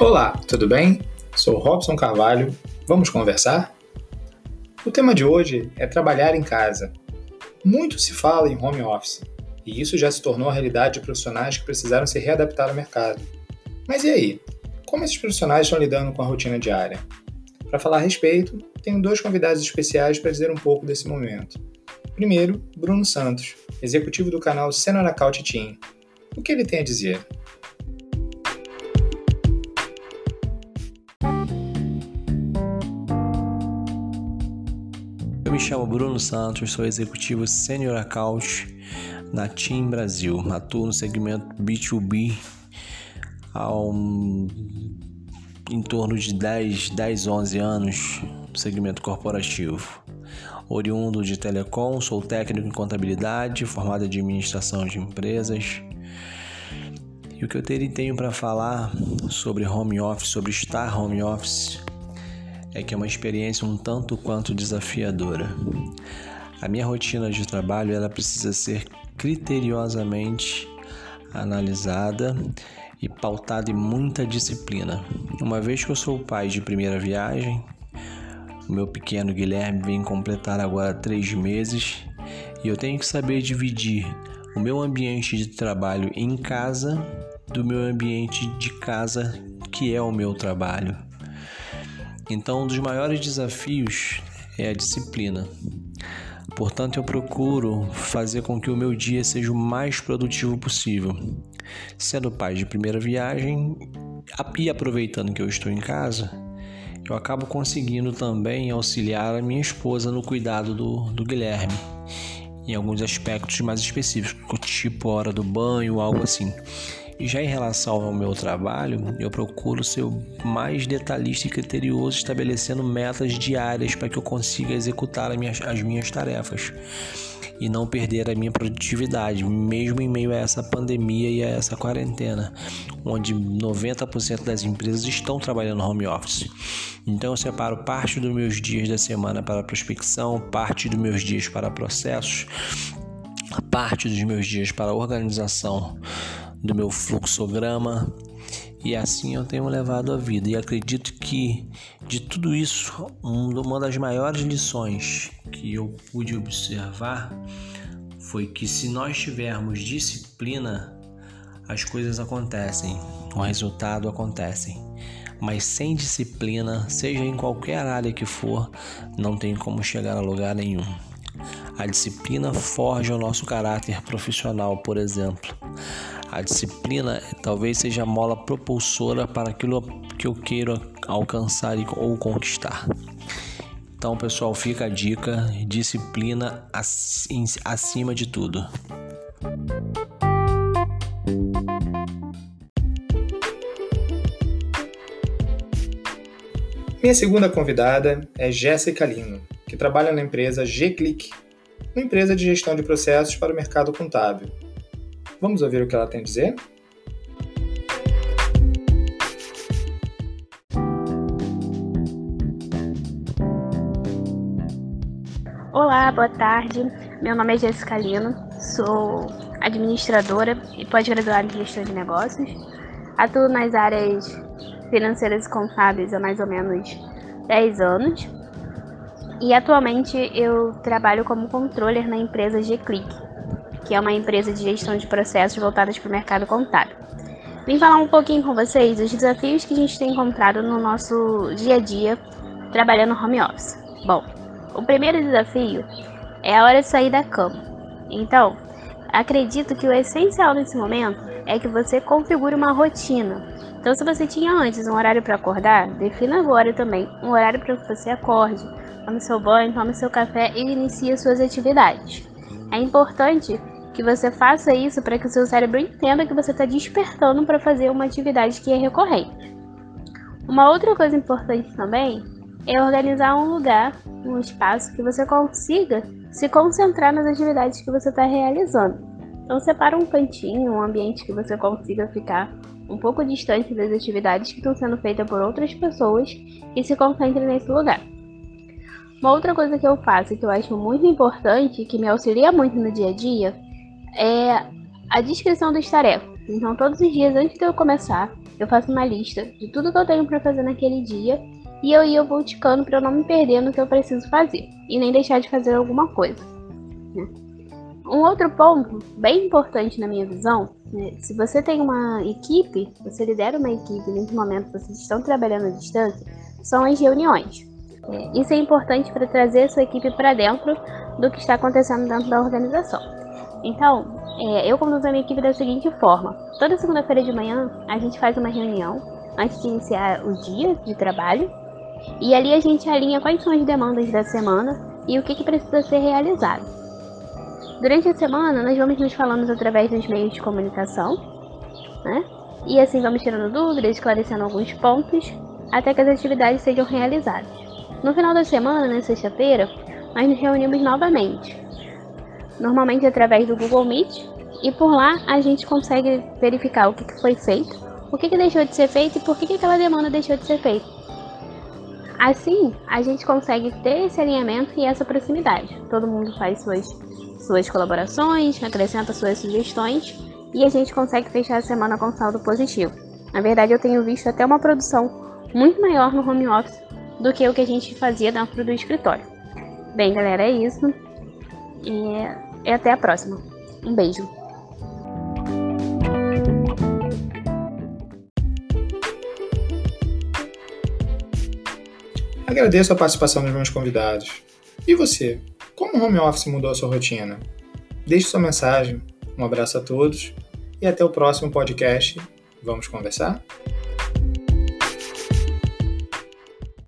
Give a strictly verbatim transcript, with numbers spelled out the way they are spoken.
Olá, tudo bem? Sou Robson Carvalho. Vamos conversar? O tema de hoje é trabalhar em casa. Muito se fala em home office, e isso já se tornou a realidade de profissionais que precisaram se readaptar ao mercado. Mas e aí? Como esses profissionais estão lidando com a rotina diária? Para falar a respeito, tenho dois convidados especiais para dizer um pouco desse momento. Primeiro, Bruno Santos, executivo do canal Senhora Couch Team. O que ele tem a dizer? Eu me chamo Bruno Santos, sou executivo Senhora Couch na Team Brasil. Atuo no segmento B dois B há um... em torno de dez, dez, onze anos no segmento corporativo. Oriundo de telecom, sou técnico em contabilidade, formado em administração de empresas. E o que eu tenho para falar sobre home office, sobre estar home office, é que é uma experiência um tanto quanto desafiadora. A minha rotina de trabalho, ela precisa ser criteriosamente analisada e pautada em muita disciplina. Uma vez que eu sou pai de primeira viagem, o meu pequeno Guilherme vem completar agora três meses e eu tenho que saber dividir o meu ambiente de trabalho em casa do meu ambiente de casa, que é o meu trabalho. Então, um dos maiores desafios é a disciplina. Portanto, eu procuro fazer com que o meu dia seja o mais produtivo possível, sendo pai de primeira viagem e aproveitando que eu estou em casa. Eu acabo conseguindo também auxiliar a minha esposa no cuidado do, do Guilherme, em alguns aspectos mais específicos, tipo hora do banho, algo assim. E já em relação ao meu trabalho, eu procuro ser o mais detalhista e criterioso, estabelecendo metas diárias para que eu consiga executar as minhas, as minhas tarefas e não perder a minha produtividade, mesmo em meio a essa pandemia e a essa quarentena, onde noventa por cento das empresas estão trabalhando home office. Então eu separo parte dos meus dias da semana para prospecção, parte dos meus dias para processos, parte dos meus dias para organização do meu fluxograma, e assim eu tenho levado a vida. E acredito que de tudo isso, uma das maiores lições que eu pude observar foi que se nós tivermos disciplina, as coisas acontecem, o resultado acontece. Mas sem disciplina, seja em qualquer área que for, não tem como chegar a lugar nenhum. A disciplina forja o nosso caráter profissional, por exemplo. A disciplina talvez seja a mola propulsora para aquilo que eu queira alcançar ou conquistar. Então, pessoal, fica a dica: disciplina acima de tudo. Minha segunda convidada é Jéssica Lino, que trabalha na empresa GClick, uma empresa de gestão de processos para o mercado contábil. Vamos ouvir o que ela tem a dizer? Olá, boa tarde. Meu nome é Jéssica Lino, sou administradora e pós-graduada em gestão de negócios. Atuo nas áreas financeiras e contábeis há mais ou menos dez anos. E atualmente eu trabalho como controller na empresa GClick, que é uma empresa de gestão de processos voltadas para o mercado contábil. Vim falar um pouquinho com vocês dos desafios que a gente tem encontrado no nosso dia a dia trabalhando home office. Bom, o primeiro desafio é a hora de sair da cama. Então, acredito que o essencial nesse momento é que você configure uma rotina. Então, se você tinha antes um horário para acordar, defina agora também um horário para que você acorde, tome seu banho, tome seu café e inicie suas atividades. É importante que você faça isso para que o seu cérebro entenda que você está despertando para fazer uma atividade que é recorrente. Uma outra coisa importante também é organizar um lugar, um espaço que você consiga se concentrar nas atividades que você está realizando. Então separa um cantinho, um ambiente que você consiga ficar um pouco distante das atividades que estão sendo feitas por outras pessoas e se concentre nesse lugar. Uma outra coisa que eu faço, que eu acho muito importante, que me auxilia muito no dia a dia, é a descrição das tarefas. Então, todos os dias antes de eu começar, eu faço uma lista de tudo que eu tenho para fazer naquele dia e aí eu vou ticando para eu não me perder no que eu preciso fazer e nem deixar de fazer alguma coisa. Um outro ponto bem importante na minha visão, né, se você tem uma equipe, você lidera uma equipe, nesse momento vocês estão trabalhando à distância, são as reuniões. Isso é importante para trazer a sua equipe para dentro do que está acontecendo dentro da organização. Então, é, eu conduzo a minha equipe da seguinte forma. Toda segunda-feira de manhã, a gente faz uma reunião antes de iniciar o dia de trabalho. E ali a gente alinha quais são as demandas da semana e o que, que precisa ser realizado. Durante a semana, nós vamos nos falando através dos meios de comunicação, né? E assim vamos tirando dúvidas, esclarecendo alguns pontos, até que as atividades sejam realizadas. No final da semana, na sexta-feira, nós nos reunimos novamente, normalmente através do Google Meet, e por lá a gente consegue verificar o que foi feito, o que deixou de ser feito e por que aquela demanda deixou de ser feita. Assim, a gente consegue ter esse alinhamento e essa proximidade. Todo mundo faz suas, suas colaborações, acrescenta suas sugestões e a gente consegue fechar a semana com saldo positivo. Na verdade, eu tenho visto até uma produção muito maior no home office do que o que a gente fazia dentro do escritório. Bem, galera, é isso. E até a próxima. Um beijo. Agradeço a participação dos meus convidados. E você? Como o home office mudou a sua rotina? Deixe sua mensagem. Um abraço a todos e até o próximo podcast. Vamos conversar?